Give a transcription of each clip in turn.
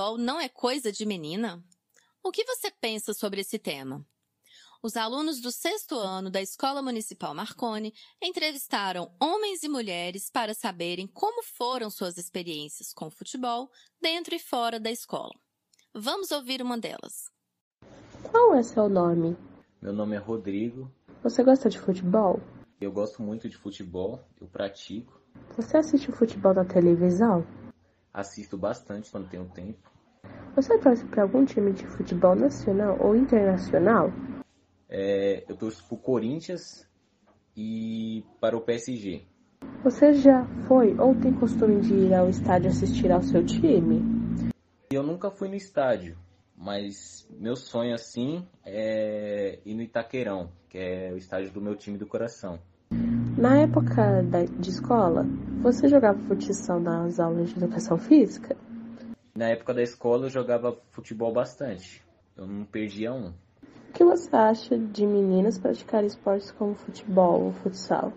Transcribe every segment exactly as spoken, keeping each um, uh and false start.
futebol não é coisa de menina? O que você pensa sobre esse tema? Os alunos do sexto ano da Escola Municipal Marconi entrevistaram homens e mulheres para saberem como foram suas experiências com futebol dentro e fora da escola. Vamos ouvir uma delas. Qual é seu nome? Meu nome é Rodrigo. Você gosta de futebol? Eu gosto muito de futebol, eu pratico. Você assiste futebol na televisão? Assisto bastante quando tenho tempo. Você torce para algum time de futebol nacional ou internacional? É, eu torço para o Corinthians e para o P S G. Você já foi ou tem costume de ir ao estádio assistir ao seu time? Eu nunca fui no estádio, mas meu sonho assim é ir no Itaquerão, que é o estádio do meu time do coração. Na época da, de escola, você jogava futsal nas aulas de educação física? Na época da escola eu jogava futebol bastante, eu não perdia um. O que você acha de meninas praticarem esportes como futebol ou futsal?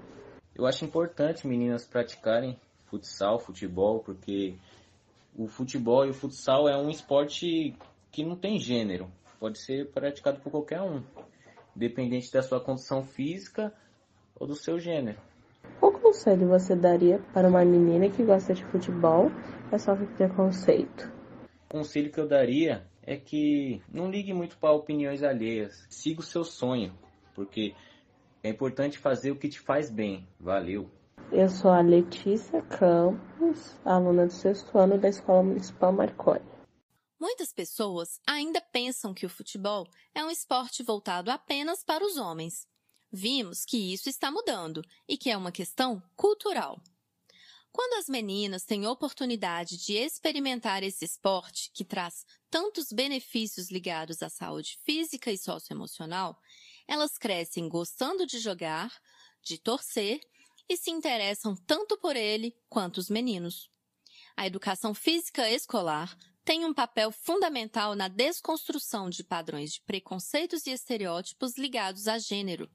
Eu acho importante meninas praticarem futsal, futebol, porque o futebol e o futsal é um esporte que não tem gênero. Pode ser praticado por qualquer um, independente da sua condição física ou do seu gênero. Qual conselho você daria para uma menina que gosta de futebol e sofre preconceito? O conselho que eu daria é que não ligue muito para opiniões alheias. Siga o seu sonho, porque é importante fazer o que te faz bem. Valeu! Eu sou a Letícia Campos, aluna do sexto ano da Escola Municipal Marconi. Muitas pessoas ainda pensam que o futebol é um esporte voltado apenas para os homens. Vimos que isso está mudando e que é uma questão cultural. Quando as meninas têm oportunidade de experimentar esse esporte que traz tantos benefícios ligados à saúde física e socioemocional, elas crescem gostando de jogar, de torcer e se interessam tanto por ele quanto os meninos. A educação física escolar tem um papel fundamental na desconstrução de padrões de preconceitos e estereótipos ligados a gênero.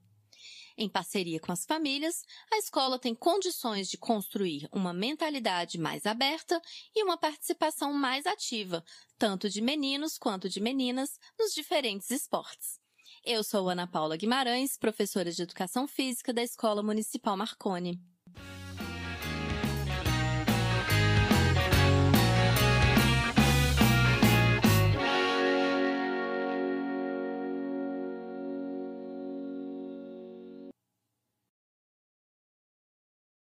Em parceria com as famílias, a escola tem condições de construir uma mentalidade mais aberta e uma participação mais ativa, tanto de meninos quanto de meninas, nos diferentes esportes. Eu sou Ana Paula Guimarães, professora de Educação Física da Escola Municipal Marconi.